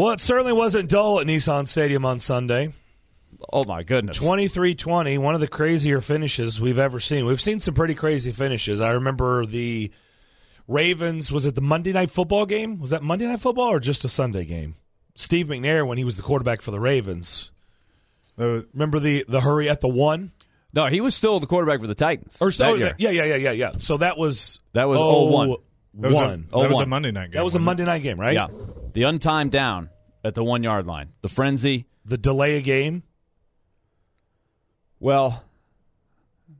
Well, it certainly wasn't dull at Nissan Stadium on Sunday. Oh, my goodness. 23-20, one of the crazier finishes we've ever seen. We've seen some pretty crazy finishes. I remember the Ravens, was it the Monday Night Football game? Was that Monday Night Football or just a Sunday game? Steve McNair, when he was the quarterback for the Ravens. Remember the hurry at the one? No, he was still the quarterback for the Titans. Yeah. So that was 0-1. That was a Monday night game. That was a Monday night game, right? Yeah. The untimed down at the 1 yard line. The frenzy. The delay a game. Well,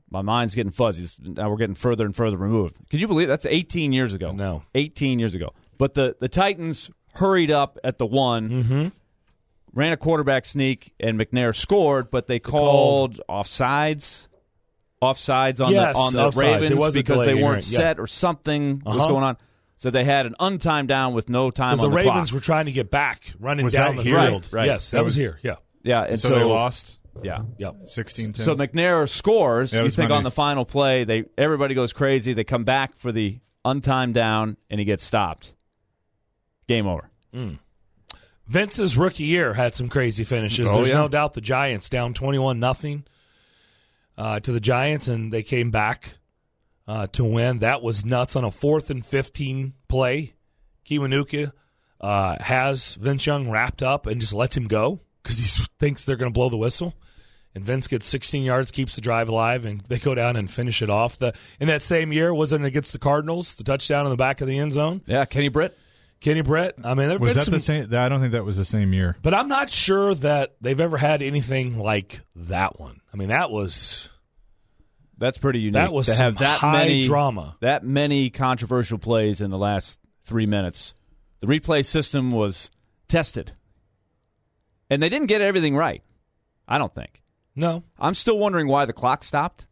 my mind's getting fuzzy. Now we're getting further and further removed. Can you believe that's 18 years ago? No. 18 years ago. But the Titans hurried up at the one. Mm-hmm. Ran a quarterback sneak, and McNair scored, but they called offsides on the Ravens because they weren't set or something was going on. So they had an untimed down with no time on the clock. The Ravens were trying to get back, running down the field. Right. Yes, that was here. Yeah. And so they lost. Yeah. 16-10. So McNair scores. You think on the final play, everybody goes crazy. They come back for the untimed down, and he gets stopped. Game over. Mm. Vince's rookie year had some crazy finishes. There's no doubt the Giants down 21-0 to the Giants, and they came back to win. That was nuts on a 4th and 15 play. Kiwanuka has Vince Young wrapped up and just lets him go because he thinks they're going to blow the whistle. And Vince gets 16 yards, keeps the drive alive, and they go down and finish it off. In that same year, wasn't it against the Cardinals, the touchdown in the back of the end zone? Yeah, Kenny Britt. I mean, the same? I don't think that was the same year. But I'm not sure that they've ever had anything like that one. I mean, that's pretty unique. That was to have that many drama, that many controversial plays in the last 3 minutes. The replay system was tested, and they didn't get everything right. I don't think. No, I'm still wondering why the clock stopped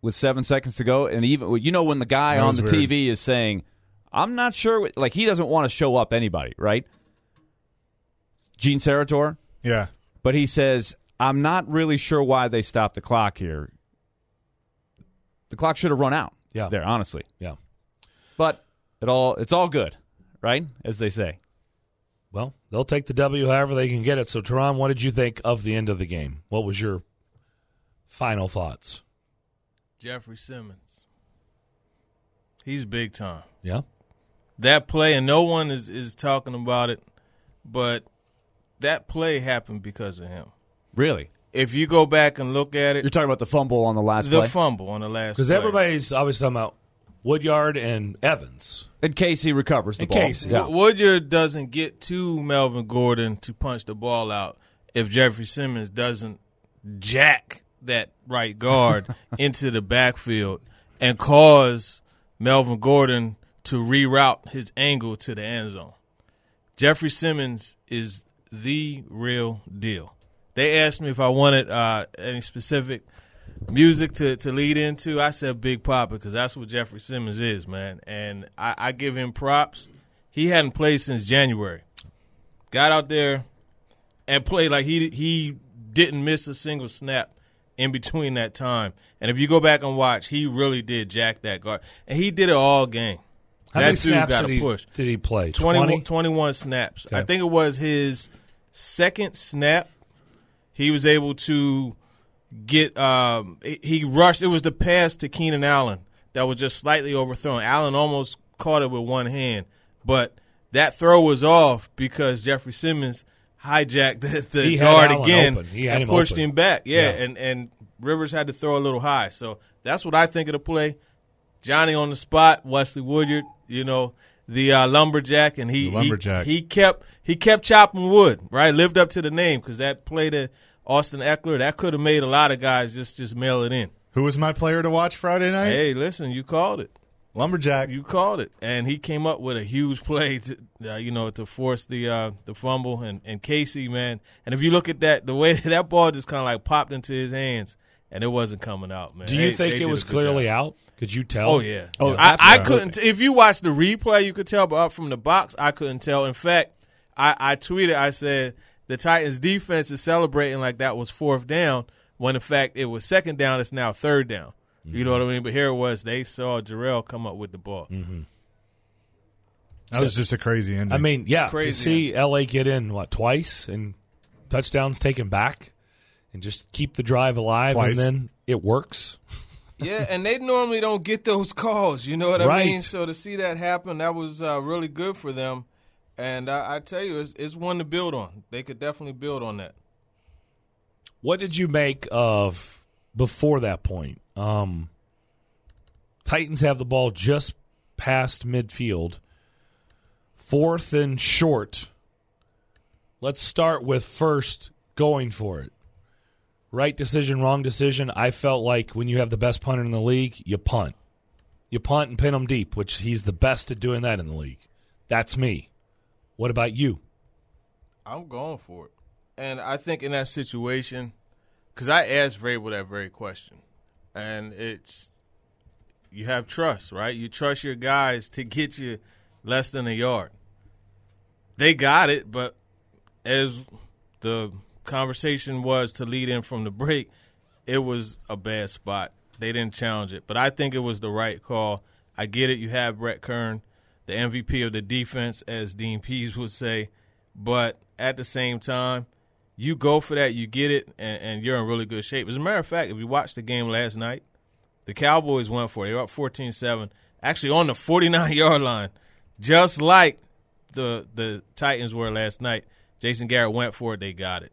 with 7 seconds to go, and even when the guy on the TV is saying, I'm not sure. Like, he doesn't want to show up anybody, right? Gene Sarator? Yeah. But he says, I'm not really sure why they stopped the clock here. The clock should have run out there, honestly. Yeah. But it's all good, right, as they say. Well, they'll take the W however they can get it. So, Teron, what did you think of the end of the game? What was your final thoughts? Jeffrey Simmons. He's big time. Yeah. That play, and no one is talking about it, but that play happened because of him. Really? If you go back and look at it. You're talking about the fumble on the last play? The fumble on the last play. Because everybody's obviously talking about Woodyard and Evans. In case he recovers the ball. In case. Yeah. Woodyard doesn't get to Melvin Gordon to punch the ball out if Jeffrey Simmons doesn't jack that right guard into the backfield and cause Melvin Gordon to reroute his angle to the end zone. Jeffrey Simmons is the real deal. They asked me if I wanted any specific music to lead into. I said Big Papa because that's what Jeffrey Simmons is, man. And I give him props. He hadn't played since January. Got out there and played like he didn't miss a single snap in between that time. And if you go back and watch, he really did jack that guard. And he did it all game. How many snaps did he play? 21 snaps. Okay. I think it was his second snap. He was able to get he rushed. It was the pass to Keenan Allen that was just slightly overthrown. Allen almost caught it with one hand. But that throw was off because Jeffrey Simmons hijacked the guard again and pushed him back. Yeah. And Rivers had to throw a little high. So that's what I think of the play. Johnny on the spot, Wesley Woodyard, the lumberjack, and he kept chopping wood, right? Lived up to the name because that play to Austin Eckler, that could have made a lot of guys just mail it in. Who was my player to watch Friday night? Hey, listen, you called it. Lumberjack. You called it. And he came up with a huge play to force the fumble. And Casey, man. And if you look at that, the way that ball just kind of like popped into his hands, and it wasn't coming out, man. Do you think it was clearly out? Could you tell? Oh, yeah. Oh, I couldn't. If you watch the replay, you could tell. But up from the box, I couldn't tell. In fact, I tweeted, I said, the Titans defense is celebrating like that was 4th down, when in fact it was 2nd down. It's now 3rd down. You know what I mean? But here it was. They saw Jarrell come up with the ball. Mm-hmm. That was just a crazy ending. I mean, yeah, to see L.A. get in, what, twice and touchdowns taken back and just keep the drive alive and then it works. Yeah, and they normally don't get those calls, you know what I mean? So to see that happen, that was really good for them. And I tell you, it's one to build on. They could definitely build on that. What did you make of before that point? Titans have the ball just past midfield. Fourth and short. Let's start with first going for it. Right decision, wrong decision. I felt like when you have the best punter in the league, you punt. You punt and pin him deep, which he's the best at doing that in the league. That's me. What about you? I'm going for it. And I think in that situation, because I asked Vrabel that very question, and it's you have trust, right? You trust your guys to get you less than a yard. They got it, but as the conversation was to lead in from the break, it was a bad spot. They didn't challenge it, but I think it was the right call. I get it. You have Brett Kern, the MVP of the defense, as Dean Pease would say, but at the same time, you go for that, you get it, and you're in really good shape. As a matter of fact, if you watched the game last night, the Cowboys went for it. They were up 14-7, actually on the 49-yard line, just like the Titans were last night. Jason Garrett went for it. They got it.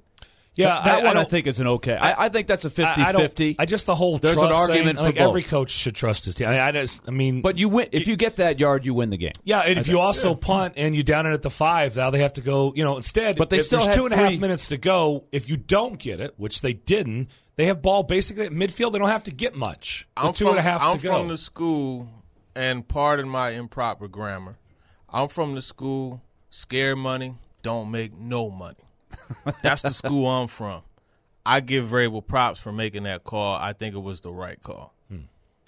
Yeah, I think it's an okay. I think that's a 50-50. I just the whole there's trust an argument thing. For both. Every coach should trust his team. But you win if you get that yard, you win the game. Yeah, and if you also punt and you down it at the 5, now they have to go. You know, instead, but they still there's 2.5 minutes to go. If you don't get it, which they didn't, they have ball basically at midfield. They don't have to get much. I'm two and a half to go. I'm from the school, and pardon my improper grammar. I'm from the school. Scare money, don't make no money. That's the school I'm from. I give Vrabel props for making that call. I think it was the right call.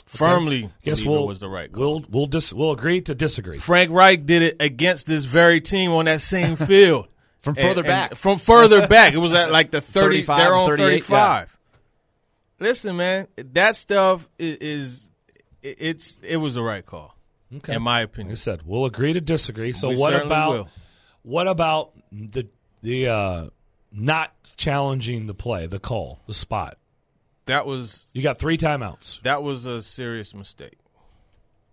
Firmly believe it was the right call. We'll agree to disagree. Frank Reich did it against this very team on that same field. From further back. It was at like the 30, their own 35. Yeah. Listen, man, that stuff it was the right call, okay, in my opinion. You said we'll agree to disagree. So what about the not challenging the play, the call, the spot? That was – you got 3 timeouts. That was a serious mistake.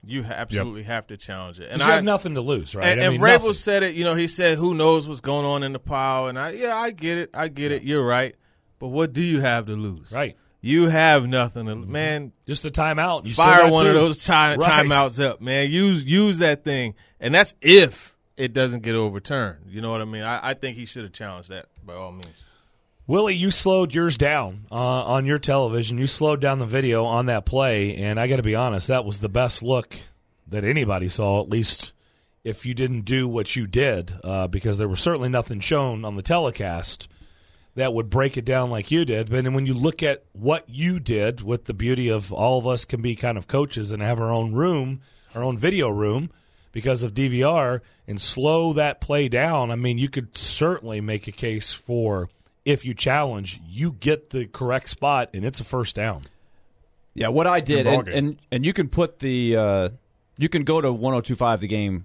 You absolutely have to challenge it. And you have nothing to lose, right? And Vrabel said it. You know, he said, who knows what's going on in the pile. And, I get it. You're right. But what do you have to lose? Right. You have nothing to lose. Mm-hmm. Man, just a timeout. You fire one of those timeouts up, man. Use that thing. And that's if – it doesn't get overturned. You know what I mean? I think he should have challenged that by all means. Willie, you slowed yours down on your television. You slowed down the video on that play, and I got to be honest, that was the best look that anybody saw, at least if you didn't do what you did, because there was certainly nothing shown on the telecast that would break it down like you did. But then when you look at what you did, with the beauty of all of us can be kind of coaches and have our own room, our own video room, because of DVR, and slow that play down, I mean, you could certainly make a case for if you challenge, you get the correct spot, and it's a first down. Yeah, what I did, and you can put the you can go to 1025 The Game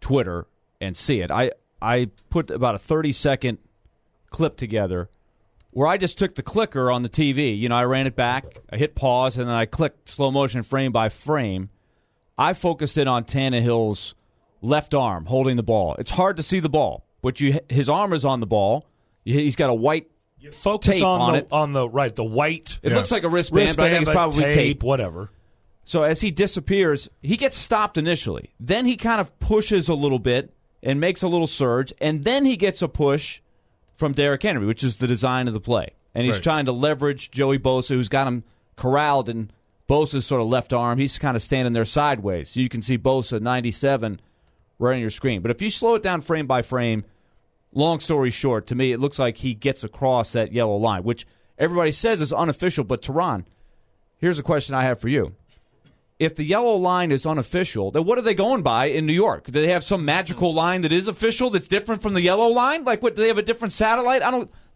Twitter and see it. I put about a 30-second clip together where I just took the clicker on the TV. You know, I ran it back, I hit pause, and then I clicked slow motion frame by frame. I focused in on Tannehill's left arm holding the ball. It's hard to see the ball, but his arm is on the ball. He's got a white tape on it. On the right, the white. It looks like a wristband, but I think it's probably tape, whatever. So as he disappears, he gets stopped initially. Then he kind of pushes a little bit and makes a little surge, and then he gets a push from Derrick Henry, which is the design of the play. And he's trying to leverage Joey Bosa, who's got him corralled and Bosa's sort of left arm. He's kind of standing there sideways. So you can see Bosa, 97, right on your screen. But if you slow it down frame by frame, long story short, to me, it looks like he gets across that yellow line, which everybody says is unofficial. But, Teron, here's a question I have for you. If the yellow line is unofficial, then what are they going by in New York? Do they have some magical line that is official that's different from the yellow line? Like, what, do they have a different satellite?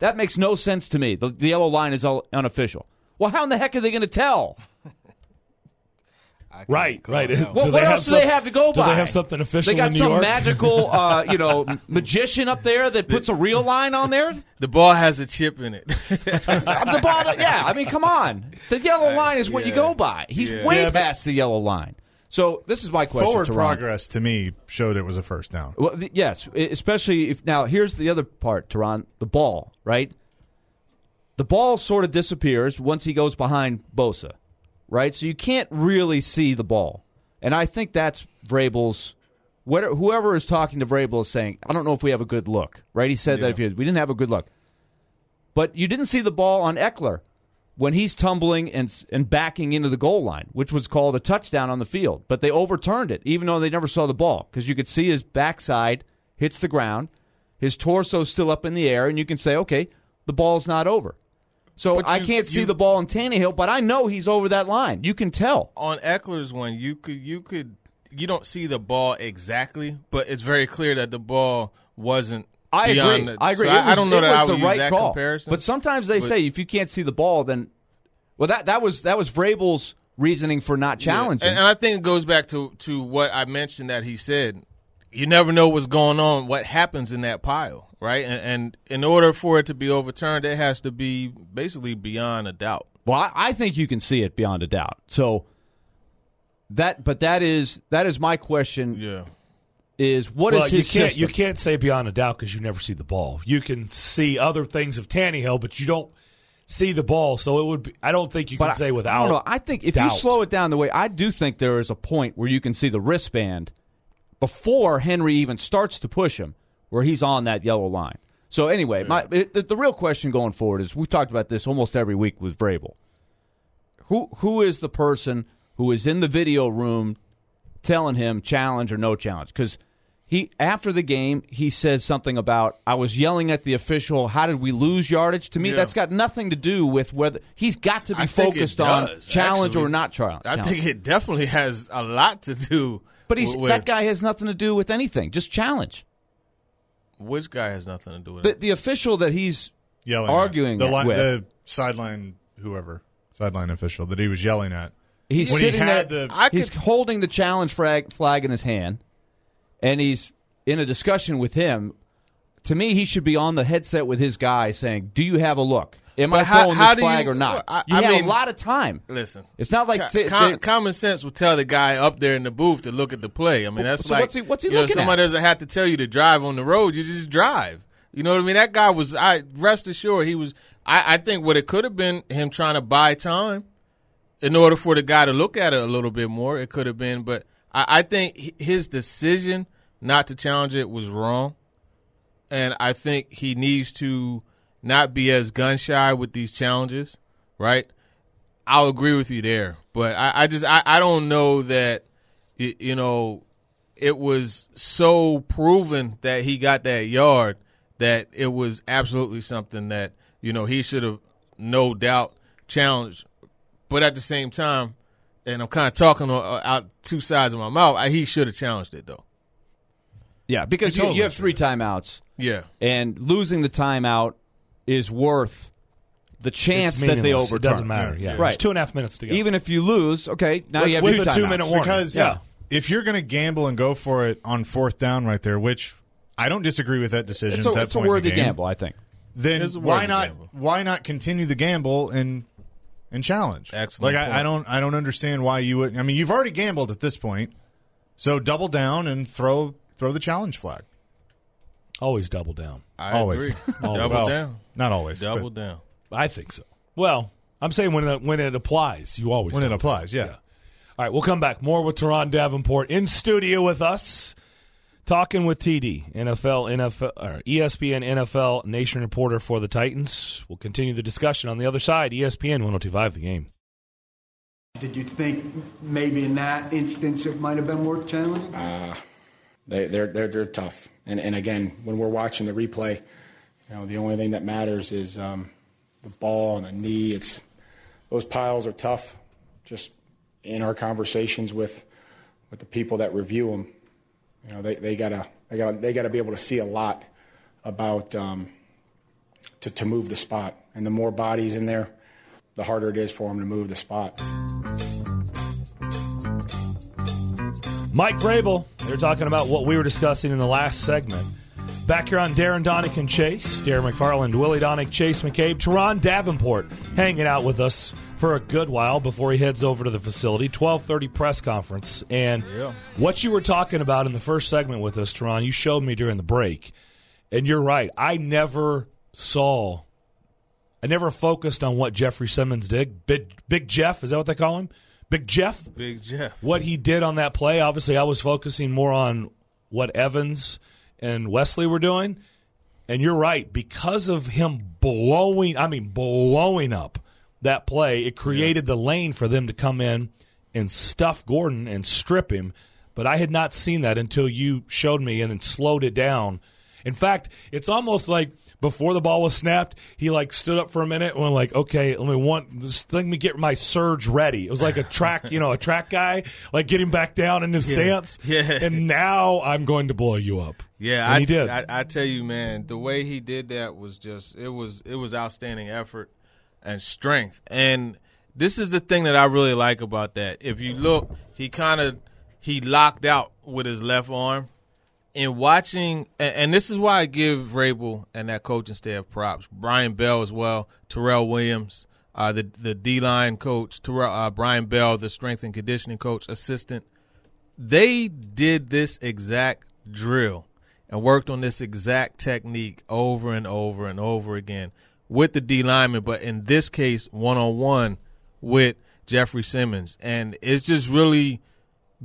That makes no sense to me. The yellow line is unofficial. Well, how in the heck are they going to tell? Right. Well, what else do they have to go by? Do they have something official in New York? They got some magical, magician up there that puts a real line on there? The ball has a chip in it. The ball, yeah. I mean, come on. The yellow line is what you go by. He's way past the yellow line. So this is my question. Forward to progress, to me, showed it was a first down. Well, yes, especially if – now, here's the other part, Teron, the ball, right? The ball sort of disappears once he goes behind Bosa, right? So you can't really see the ball. And I think that's Vrabel's – whoever is talking to Vrabel is saying, I don't know if we have a good look, right? He said that if he was, we didn't have a good look. But you didn't see the ball on Eckler when he's tumbling and backing into the goal line, which was called a touchdown on the field. But they overturned it, even though they never saw the ball, because you could see his backside hits the ground, his torso's still up in the air, and you can say, okay, the ball's not over. So I can't see the ball in Tannehill, but I know he's over that line. You can tell. On Eckler's one, you don't see the ball exactly, but it's very clear that the ball wasn't. I agree. So I don't know that I would use that comparison. But sometimes they say if you can't see the ball, then that was Vrabel's reasoning for not challenging. Yeah. And I think it goes back to what I mentioned that he said. You never know what's going on, what happens in that pile, right? And in order for it to be overturned, it has to be basically beyond a doubt. Well, I think you can see it beyond a doubt. So that is my question. Yeah. Is what is his system? You can't say beyond a doubt because you never see the ball. You can see other things of Tannehill, but you don't see the ball. So it would be, I don't think you can say without. No, I think if you slow it down the way, I do think there is a point where you can see the wristband before Henry even starts to push him, where he's on that yellow line. So anyway, the real question going forward is, we've talked about this almost every week with Vrabel. Who is the person who is in the video room telling him challenge or no challenge? Because he, after the game, he says something about, I was yelling at the official, how did we lose yardage? To me, that's got nothing to do with whether – he's got to be focused on challenge or not challenge. I think it definitely has a lot to do with – that guy has nothing to do with anything. Just challenge. Which guy has nothing to do with it? The official that he's yelling arguing with. The sideline sideline official that he was yelling at. He's sitting there. He's holding the challenge flag in his hand. And he's in a discussion with him. To me, he should be on the headset with his guy saying, do you have a look? Am I throwing this flag or not? I mean, a lot of time. Listen. It's not like common sense would tell the guy up there in the booth to look at the play. I mean, that's what's he looking at? Somebody doesn't have to tell you to drive on the road. You just drive. You know what I mean? That guy was, rest assured, he was, I think what it could have been him trying to buy time in order for the guy to look at it a little bit more. It could have been, but I think his decision not to challenge it was wrong, and I think he needs to not be as gun-shy with these challenges, right? I'll agree with you there, but I just don't know that, it was so proven that he got that yard that it was absolutely something that, he should have no doubt challenged. But at the same time, and I'm kind of talking out two sides of my mouth, he should have challenged it, though. Yeah, because you have three timeouts. Yeah. And losing the timeout is worth the chance that they overturn. It doesn't matter. Yeah. Right. It's 2.5 minutes to go. Even if you lose, okay, now you have two timeouts. With a 2-minute warning. Because if you're going to gamble and go for it on fourth down right there, which I don't disagree with that decision at that point. It's a worthy gamble, I think. Then why not continue the gamble and challenge? Excellent. Like I don't understand why you would. I mean, you've already gambled at this point, so double down and throw the challenge flag. Always double down. I agree. Double down. Not always. Double down. I think so. Well, I'm saying when it applies, you always. When it applies, yeah. All right, we'll come back more with Teron Davenport in studio with us, talking with TD, ESPN NFL Nation reporter for the Titans. We'll continue the discussion on the other side. ESPN 1025 The Game. Did you think maybe in that instance it might have been worth challenging? They're tough. And again, when we're watching the replay, the only thing that matters is the ball and the knee. Those piles are tough. Just in our conversations with the people that review them, they gotta be able to see a lot about to move the spot. And the more bodies in there, the harder it is for them to move the spot. Mike Vrabel. They were talking about what we were discussing in the last segment. Back here on Darren Donick and Chase. Darren McFarland, Willie Donick, Chase McCabe, Teron Davenport hanging out with us for a good while before he heads over to the facility. 12:30 press conference. And what you were talking about in the first segment with us, Teron, you showed me during the break. And you're right. I never focused on what Jeffrey Simmons did. Big Jeff, is that what they call him? Big Jeff? Big Jeff. What he did on that play. Obviously, I was focusing more on what Evans and Wesley were doing. And you're right. Because of him blowing up that play, it created the lane for them to come in and stuff Gordon and strip him. But I had not seen that until you showed me and then slowed it down. In fact, it's almost like before the ball was snapped, he stood up for a minute and went okay, let me get my surge ready. It was like a track, a track guy, getting back down in his stance. Yeah. And now I'm going to blow you up. Yeah, and he did. I tell you, man, the way he did that was just it was outstanding effort and strength. And this is the thing that I really like about that. If you look, he locked out with his left arm. In watching, and this is why I give Vrabel and that coaching staff props. Brian Bell as well, Terrell Williams, the D-line coach, Brian Bell, the strength and conditioning coach, assistant. They did this exact drill and worked on this exact technique over and over and over again with the D-lineman, but in this case, one-on-one with Jeffrey Simmons. And it's just really –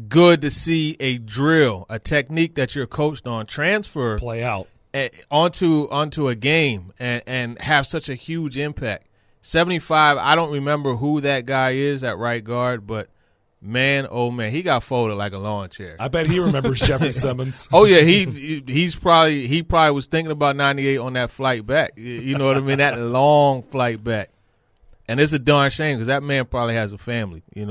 good to see a drill, a technique that you're coached on, transfer play out onto a game and have such a huge impact. 75, I don't remember who that guy is at right guard, but man, oh man, he got folded like a lawn chair. I bet he remembers Jeffrey Simmons. Oh yeah, he probably was thinking about 98 on that flight back. You know what I mean? That long flight back. And it's a darn shame because that man probably has a family, and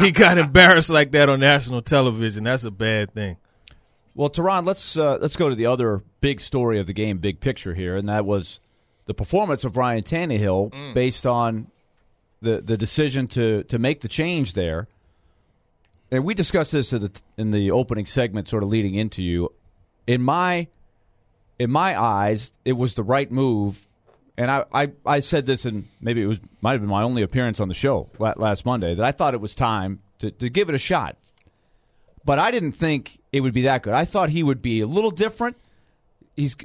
he got embarrassed like that on national television. That's a bad thing. Well, Teron, let's go to the other big story of the game, big picture here, and that was the performance of Ryan Tannehill based on the decision to make the change there. And we discussed this in the opening segment, sort of leading into you. In my eyes, it was the right move. And I said this, and maybe might have been my only appearance on the show last Monday, that I thought it was time to give it a shot. But I didn't think it would be that good. I thought he would be a little different.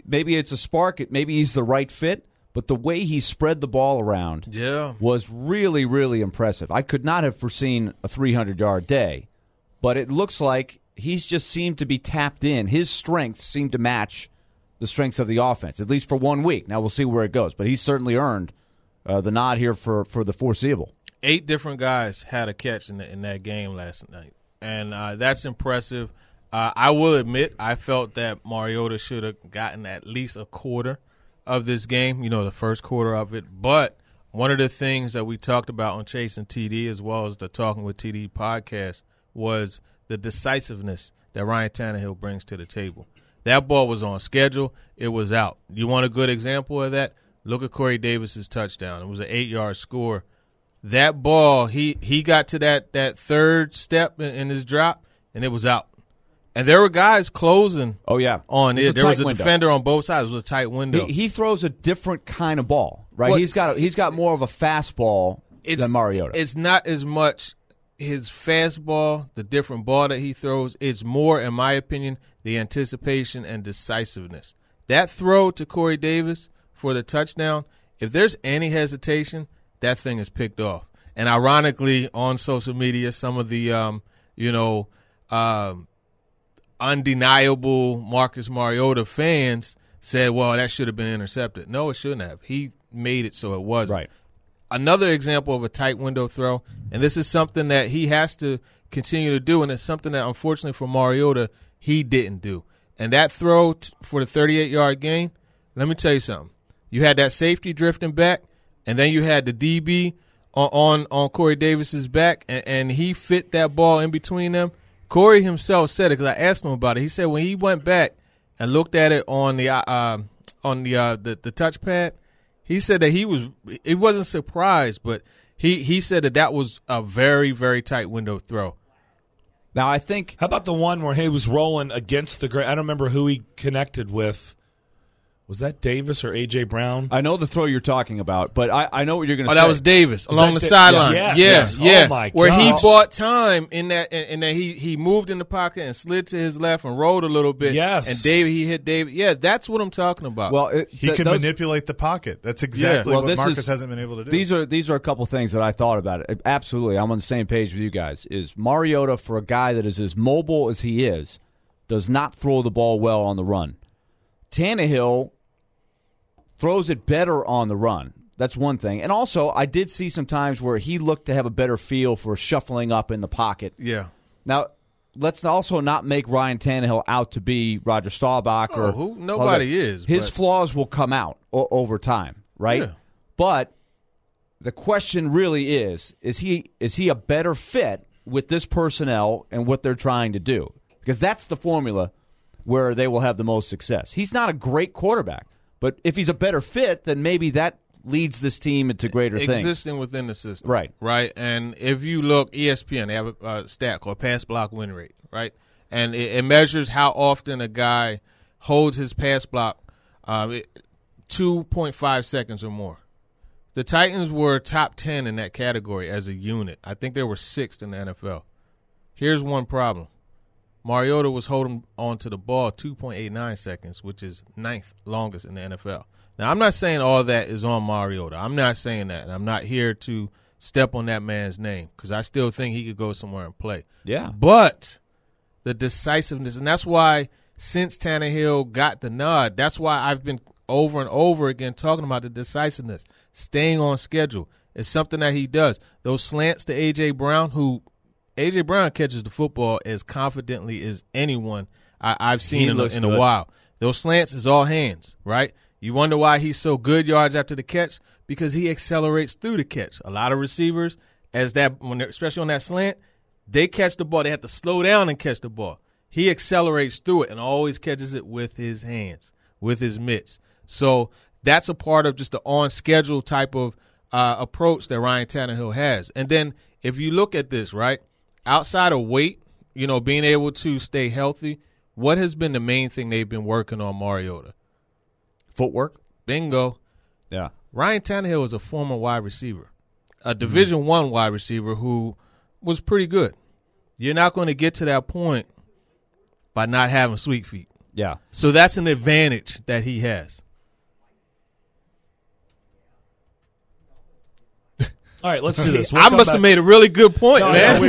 Maybe it's a spark. Maybe he's the right fit. But the way he spread the ball around was really, really impressive. I could not have foreseen a 300-yard day. But it looks like he's just seemed to be tapped in. His strengths seem to match the strengths of the offense, at least for 1 week. Now we'll see where it goes. But he's certainly earned the nod here for the foreseeable. 8 different guys had a catch in that game last night, and that's impressive. I will admit I felt that Mariota should have gotten at least a quarter of this game, the first quarter of it. But one of the things that we talked about on Chase and TD as well as the Talking with TD podcast was the decisiveness that Ryan Tannehill brings to the table. That ball was on schedule. It was out. You want a good example of that? Look at Corey Davis's touchdown. It was an 8-yard score. That ball, he got to that third step in his drop, and it was out. And there were guys closing on it. There was a defender on both sides. It was a tight window. He throws a different kind of ball, right? Well, he's got more of a fastball than Mariota. It's not as much his fastball, the different ball that he throws, is more, in my opinion, the anticipation and decisiveness. That throw to Corey Davis for the touchdown, if there's any hesitation, that thing is picked off. And ironically, on social media, some of the, undeniable Marcus Mariota fans said, well, that should have been intercepted. No, it shouldn't have. He made it so it wasn't. Right. Another example of a tight window throw, and this is something that he has to continue to do, and it's something that, unfortunately for Mariota, he didn't do. And that throw for the 38-yard gain, let me tell you something. You had that safety drifting back, and then you had the DB on Corey Davis's back, and he fit that ball in between them. Corey himself said it because I asked him about it. He said when he went back and looked at it on the touchpad, he said that he wasn't surprised, but he said that was a very, very tight window throw. Now, I think... How about the one where he was rolling against the... I don't remember who he connected with. Was that Davis or A.J. Brown? I know the throw you're talking about, but I know what you're going to say. Oh, that was Davis along the sideline. Yeah. Oh, my God. Where he bought time in that, and that he moved in the pocket and slid to his left and rolled a little bit. Yes. And he hit Davis. Yeah, that's what I'm talking about. Well, he can manipulate the pocket. That's exactly what Marcus hasn't been able to do. These are a couple things that I thought about. Absolutely. I'm on the same page with you guys. Is Mariota, for a guy that is as mobile as he is, does not throw the ball well on the run. Tannehill throws it better on the run. That's one thing. And also, I did see some times where he looked to have a better feel for shuffling up in the pocket. Yeah. Now, let's also not make Ryan Tannehill out to be Roger Staubach. Nobody is. His flaws will come out over time, right? Yeah. But the question really is he a better fit with this personnel and what they're trying to do? Because that's the formula where they will have the most success. He's not a great quarterback. But if he's a better fit, then maybe that leads this team into greater things. Existing within the system. Right. And if you look, ESPN, they have a stat called pass block win rate, right? And it measures how often a guy holds his pass block 2.5 seconds or more. The Titans were top 10 in that category as a unit. I think they were 6th in the NFL. Here's one problem. Mariota was holding on to the ball 2.89 seconds, which is 9th longest in the NFL. Now, I'm not saying all that is on Mariota. I'm not saying that. And I'm not here to step on that man's name because I still think he could go somewhere and play. Yeah. But the decisiveness, and that's why since Tannehill got the nod, that's why I've been over and over again talking about the decisiveness, staying on schedule. It's something that he does. Those slants to A.J. Brown, who – A.J. Brown catches the football as confidently as anyone I've seen in a while. Those slants is all hands, right? You wonder why he's so good yards after the catch because he accelerates through the catch. A lot of receivers, especially on that slant, they catch the ball. They have to slow down and catch the ball. He accelerates through it and always catches it with his hands, with his mitts. So that's a part of just the on-schedule type of approach that Ryan Tannehill has. And then if you look at this, right, outside of weight, being able to stay healthy, what has been the main thing they've been working on Mariota? Footwork. Bingo. Yeah. Ryan Tannehill is a former wide receiver, a Division I wide receiver who was pretty good. You're not going to get to that point by not having sweet feet. Yeah. So that's an advantage that he has. All right, let's do this. I must have made a really good point, man.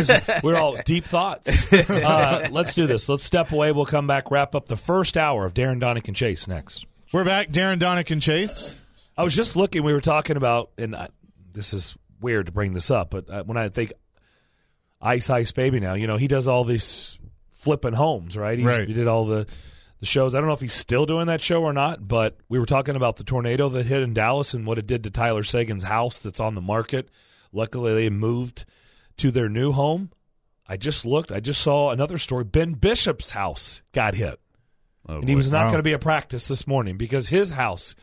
We're all deep thoughts. Let's do this. Let's step away. We'll come back, wrap up the first hour of Darren, Donick, and Chase next. We're back, Darren, Donick, and Chase. I was just looking. We were talking about, and this is weird to bring this up, but when I think Ice Baby now, he does all these flipping homes, right? He did all the shows. I don't know if he's still doing that show or not, but we were talking about the tornado that hit in Dallas and what it did to Tyler Sagan's house that's on the market. Luckily, they moved to their new home. I just saw another story. Ben Bishop's house got hit. And he was not going to be at practice this morning because his house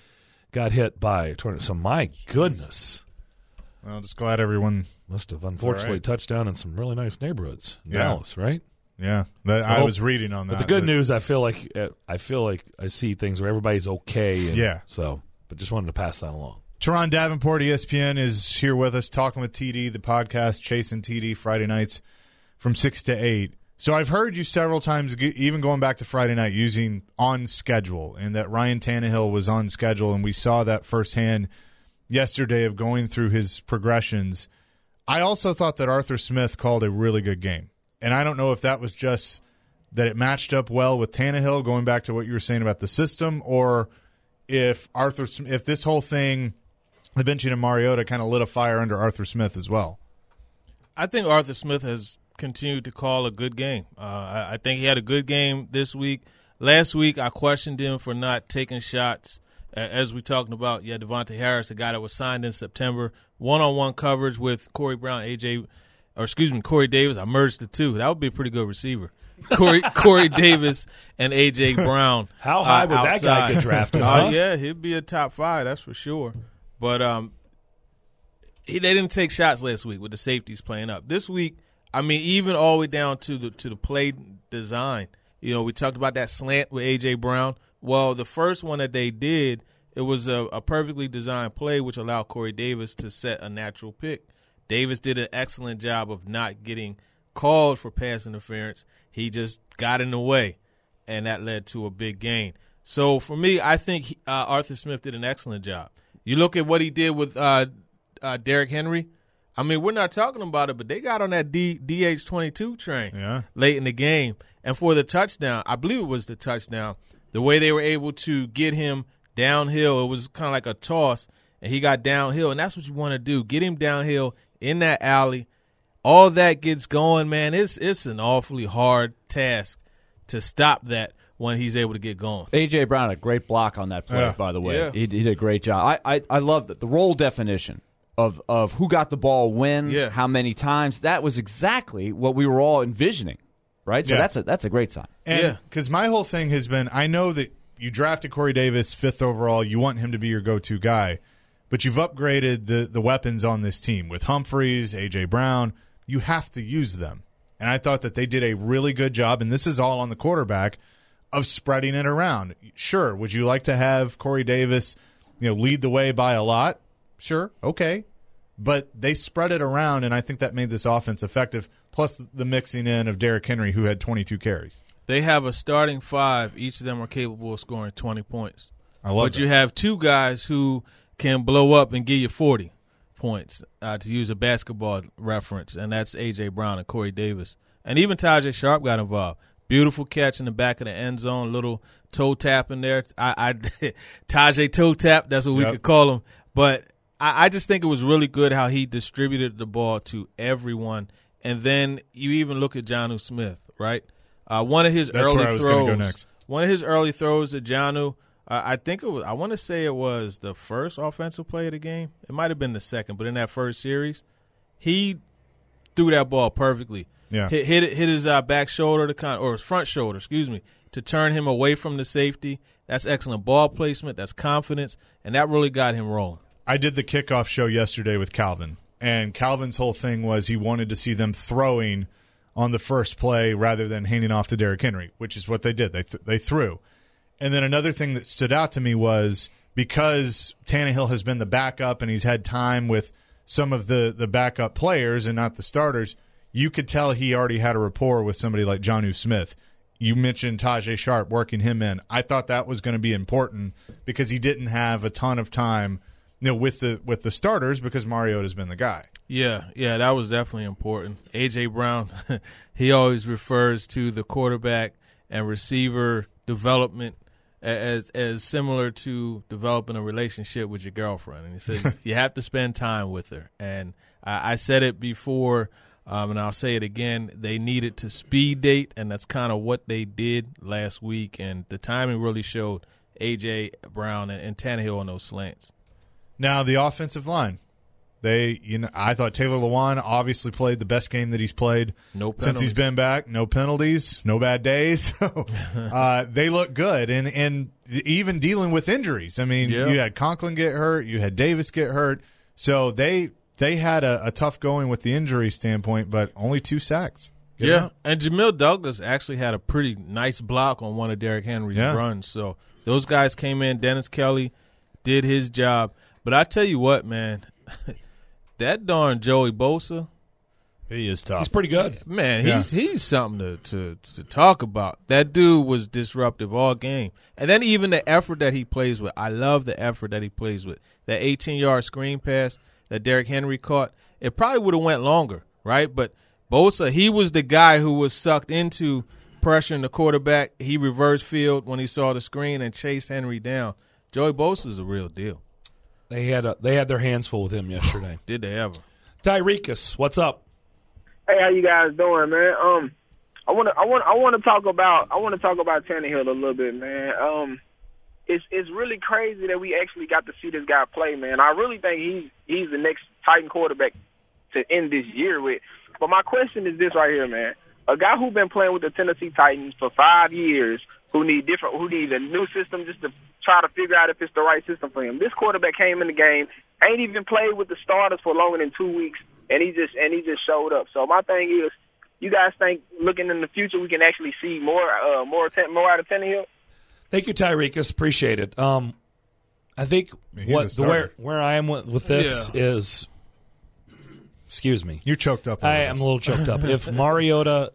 got hit by a tornado. So, my goodness. Well, just glad everyone must have unfortunately touched down in some really nice neighborhoods in Dallas, right? Yeah, I was reading on that. But the good news, I feel like I see things where everybody's okay. But just wanted to pass that along. Teron Davenport, ESPN, is here with us talking with TD, the podcast Chasing TD Friday nights from 6 to 8. So I've heard you several times, even going back to Friday night, using on schedule, and that Ryan Tannehill was on schedule, and we saw that firsthand yesterday of going through his progressions. I also thought that Arthur Smith called a really good game. And I don't know if that was just that it matched up well with Tannehill, going back to what you were saying about the system, or if this whole thing, the benching of Mariota, kind of lit a fire under Arthur Smith as well. I think Arthur Smith has continued to call a good game. I think he had a good game this week. Last week, I questioned him for not taking shots. As we talked about, Devontae Harris, a guy that was signed in September, one-on-one coverage with Corey Brown, Corey Davis. I merged the two. That would be a pretty good receiver. Corey Davis and A.J. Brown. How high would that guy get drafted? Huh? Yeah, he'd be a top 5, that's for sure. But they didn't take shots last week with the safeties playing up. This week, I mean, even all the way down to the play design. You know, we talked about that slant with A.J. Brown. Well, the first one that they did, it was a perfectly designed play which allowed Corey Davis to set a natural pick. Davis did an excellent job of not getting called for pass interference. He just got in the way, and that led to a big gain. So, for me, I think Arthur Smith did an excellent job. You look at what he did with Derrick Henry. I mean, we're not talking about it, but they got on that DH22 train late in the game. And for the touchdown, I believe it was the touchdown, the way they were able to get him downhill, it was kind of like a toss, and he got downhill. And that's what you want to do, get him downhill in that alley. All that gets going, man. It's an awfully hard task to stop that when he's able to get going. A.J. Brown had a great block on that play, by the way. Yeah. He did a great job. I love the role definition of who got the ball when, how many times. That was exactly what we were all envisioning, right? So that's a great sign. Because my whole thing has been, I know that you drafted Corey Davis 5th overall. You want him to be your go-to guy. But you've upgraded the weapons on this team with Humphreys, A.J. Brown. You have to use them. And I thought that they did a really good job, and this is all on the quarterback, of spreading it around. Sure, would you like to have Corey Davis, lead the way by a lot? Sure, okay. But they spread it around, and I think that made this offense effective, plus the mixing in of Derrick Henry, who had 22 carries. They have a starting five. Each of them are capable of scoring 20 points. I love that. But you have two guys who can blow up and give you 40 points, to use a basketball reference, and that's A.J. Brown and Corey Davis. And even Tajay Sharp got involved. Beautiful catch in the back of the end zone, little toe tap in there. I Tajay toe tap, that's what we could call him. But I just think it was really good how he distributed the ball to everyone. And then you even look at Jonnu Smith, right? One of his early throws to Jonnu, I want to say it was the first offensive play of the game. It might have been the second, but in that first series, he threw that ball perfectly. Yeah. Hit his back shoulder or his front shoulder, to turn him away from the safety. That's excellent ball placement. That's confidence, and that really got him rolling. I did the kickoff show yesterday with Calvin, and Calvin's whole thing was he wanted to see them throwing on the first play rather than handing off to Derrick Henry, which is what they did. They threw. And then another thing that stood out to me was because Tannehill has been the backup and he's had time with some of the backup players and not the starters, you could tell he already had a rapport with somebody like Jonnu Smith. You mentioned Tajay Sharp, working him in. I thought that was going to be important because he didn't have a ton of time, with the starters because Mariota's been the guy. Yeah, that was definitely important. A.J. Brown, he always refers to the quarterback and receiver development as similar to developing a relationship with your girlfriend. And he says you have to spend time with her. And I said it before. And I'll say it again, they needed to speed date, and that's kind of what they did last week. And the timing really showed A.J. Brown and Tannehill on those slants. Now, the offensive line. I thought Taylor Lewan obviously played the best game that he's played since he's been back. No penalties, no bad days. They look good, and even dealing with injuries. I mean, You had Conklin get hurt. You had Davis get hurt. So They had a tough going with the injury standpoint, but only 2 sacks. And Jamil Douglas actually had a pretty nice block on one of Derrick Henry's runs. So those guys came in. Dennis Kelly did his job. But I tell you what, man, that darn Joey Bosa. He is tough. He's pretty good. Man, he's something to talk about. That dude was disruptive all game. And then even the effort that he plays with. I love the effort that he plays with. That 18-yard screen pass that Derrick Henry caught, it probably would have went longer, right? But Bosa, he was the guy who was sucked into pressuring the quarterback. He reversed field when he saw the screen and chased Henry down. Joey Bosa's a real deal. They had their hands full with him yesterday. Did they ever? Tyreekus, what's up? Hey, how you guys doing, man? I want to talk about Tannehill a little bit, man. It's really crazy that we actually got to see this guy play, man. I really think he's the next Titan quarterback to end this year with. But my question is this right here, man. A guy who's been playing with the Tennessee Titans for 5 years, who needs a new system just to try to figure out if it's the right system for him. This quarterback came in the game, ain't even played with the starters for longer than 2 weeks, and he just showed up. So my thing is, you guys think looking in the future we can actually see more out of Tannehill? Thank you, Tyreekus. Appreciate it. I think where I am with this is, excuse me. You're choked up. I am a little choked up. If Mariota,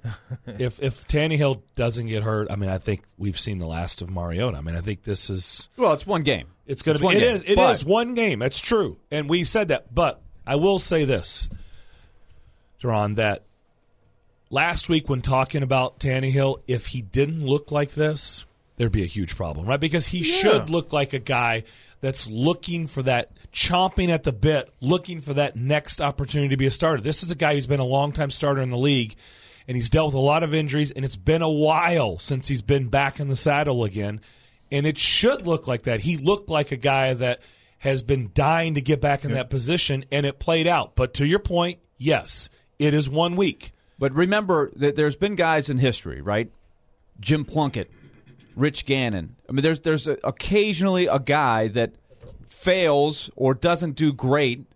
if Tannehill doesn't get hurt, I mean, I think we've seen the last of Mariota. I mean, I think this is it's one game. It's going to be. It is one game. That's true, and we said that. But I will say this, Daron, that last week when talking about Tannehill, if he didn't look like this, there'd be a huge problem, right? Because he should look like a guy that's looking for that, chomping at the bit, looking for that next opportunity to be a starter. This is a guy who's been a long-time starter in the league, and he's dealt with a lot of injuries, and it's been a while since he's been back in the saddle again, and it should look like that. He looked like a guy that has been dying to get back in that position, and it played out. But to your point, yes, it is 1 week. But remember that there's been guys in history, right? Jim Plunkett, Rich Gannon. I mean, there's occasionally a guy that fails or doesn't do great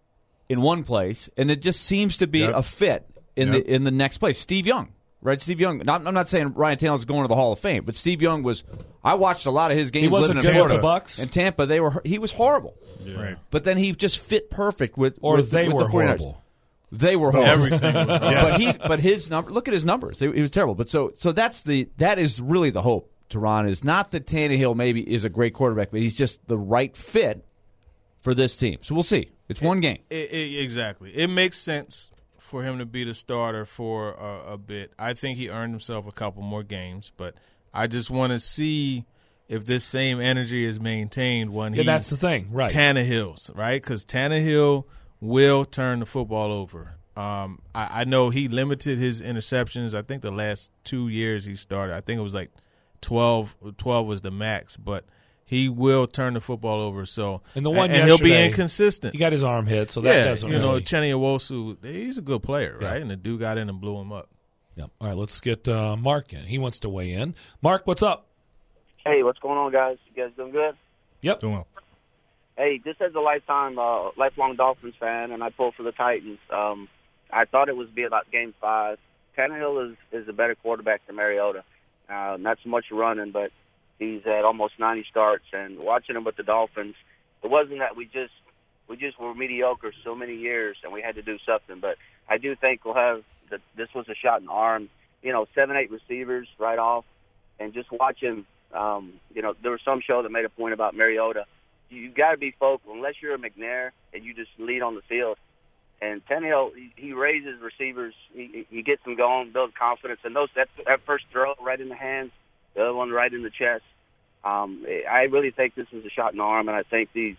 in one place, and it just seems to be a fit in the next place. Steve Young, right? Steve Young. I'm not saying Ryan Tannehill's going to the Hall of Fame, but Steve Young was. I watched a lot of his games. He wasn't living in Florida. Bucks in Tampa. He was horrible. Yeah. Right. But then he just fit perfect with the 49ers. Horrible. They were horrible. Everything was horrible. But his number. Look at his numbers. He was terrible. But so that is really the hope. Teron is not that Tannehill maybe is a great quarterback, but he's just the right fit for this team. So we'll see. It's one game. Exactly. It makes sense for him to be the starter for a bit. I think he earned himself a couple more games, but I just want to see if this same energy is maintained when that's the thing, right? Tannehill's, right? Because Tannehill will turn the football over. I know he limited his interceptions. I think the last 2 years he started, I think it was like 12 was the max, but he will turn the football over. So and he'll be inconsistent. He got his arm hit, so that doesn't really. Cheniowosu, he's a good player, right? And the dude got in and blew him up. Yeah. All right, let's get Mark in. He wants to weigh in. Mark, what's up? Hey, what's going on, guys? You guys doing good? Yep. Doing well. Hey, just as a lifelong Dolphins fan, and I pull for the Titans, I thought it would be about Game 5. Tannehill is a better quarterback than Mariota. Not so much running, but he's at almost 90 starts. And watching him with the Dolphins, it wasn't that we just were mediocre so many years and we had to do something. But I do think we'll have this was a shot in the arm. 7, 8 receivers right off, and just watching. There was some show that made a point about Mariota. You've got to be focal unless you're a McNair and you just lead on the field. And Tannehill, he raises receivers. He gets them going, builds confidence. And that first throw right in the hands, the other one right in the chest. I really think this is a shot in the arm, and I think these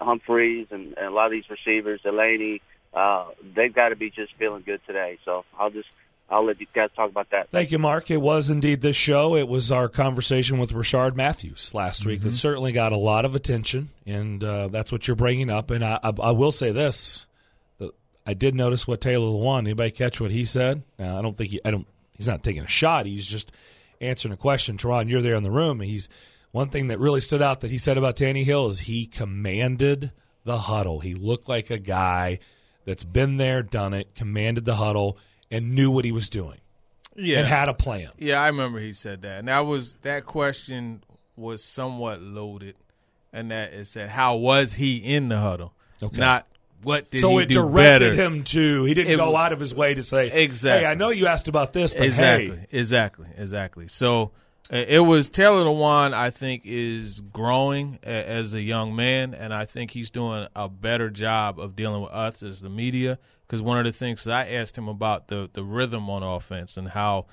Humphreys and a lot of these receivers, Delaney, they've got to be just feeling good today. So I'll let you guys talk about that. Thank you, Mark. It was indeed this show. It was our conversation with Rashard Matthews last week that certainly got a lot of attention, and that's what you're bringing up. And I will say this. I did notice what Taylor Lewan. Anybody catch what he said? Now, I don't think he's not taking a shot. He's just answering a question. Teron, you're there in the room. One thing that really stood out that he said about Tannehill is he commanded the huddle. He looked like a guy that's been there, done it, commanded the huddle, and knew what he was doing. Yeah, and had a plan. Yeah, I remember he said that. And that question was somewhat loaded, and that it said, how was he in the huddle? Okay. Not what did he do better? So it directed him to – he didn't go out of his way to say, exactly. Hey, I know you asked about this, but Exactly. So it was Taylor Lewan, I think, is growing as a young man, and I think he's doing a better job of dealing with us as the media because one of the things that I asked him about the rhythm on offense and how,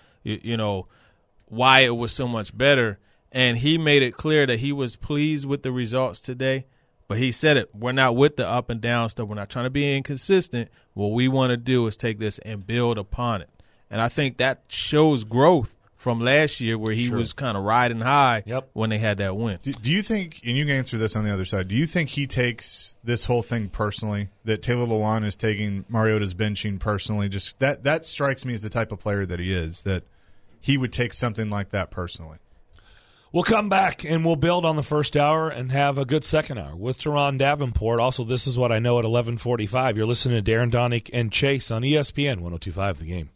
why it was so much better, and he made it clear that he was pleased with the results today. But he said it. We're not with the up and down stuff. We're not trying to be inconsistent. What we want to do is take this and build upon it. And I think that shows growth from last year where he was kind of riding high when they had that win. Do you think, and you can answer this on the other side, do you think he takes this whole thing personally, that Taylor Lewan is taking Mariota's benching personally? Just that strikes me as the type of player that he is, that he would take something like that personally. We'll come back, and we'll build on the first hour and have a good second hour with Teron Davenport. Also, This Is What I Know at 11:45. You're listening to Darren Donick and Chase on ESPN 1025 The Game.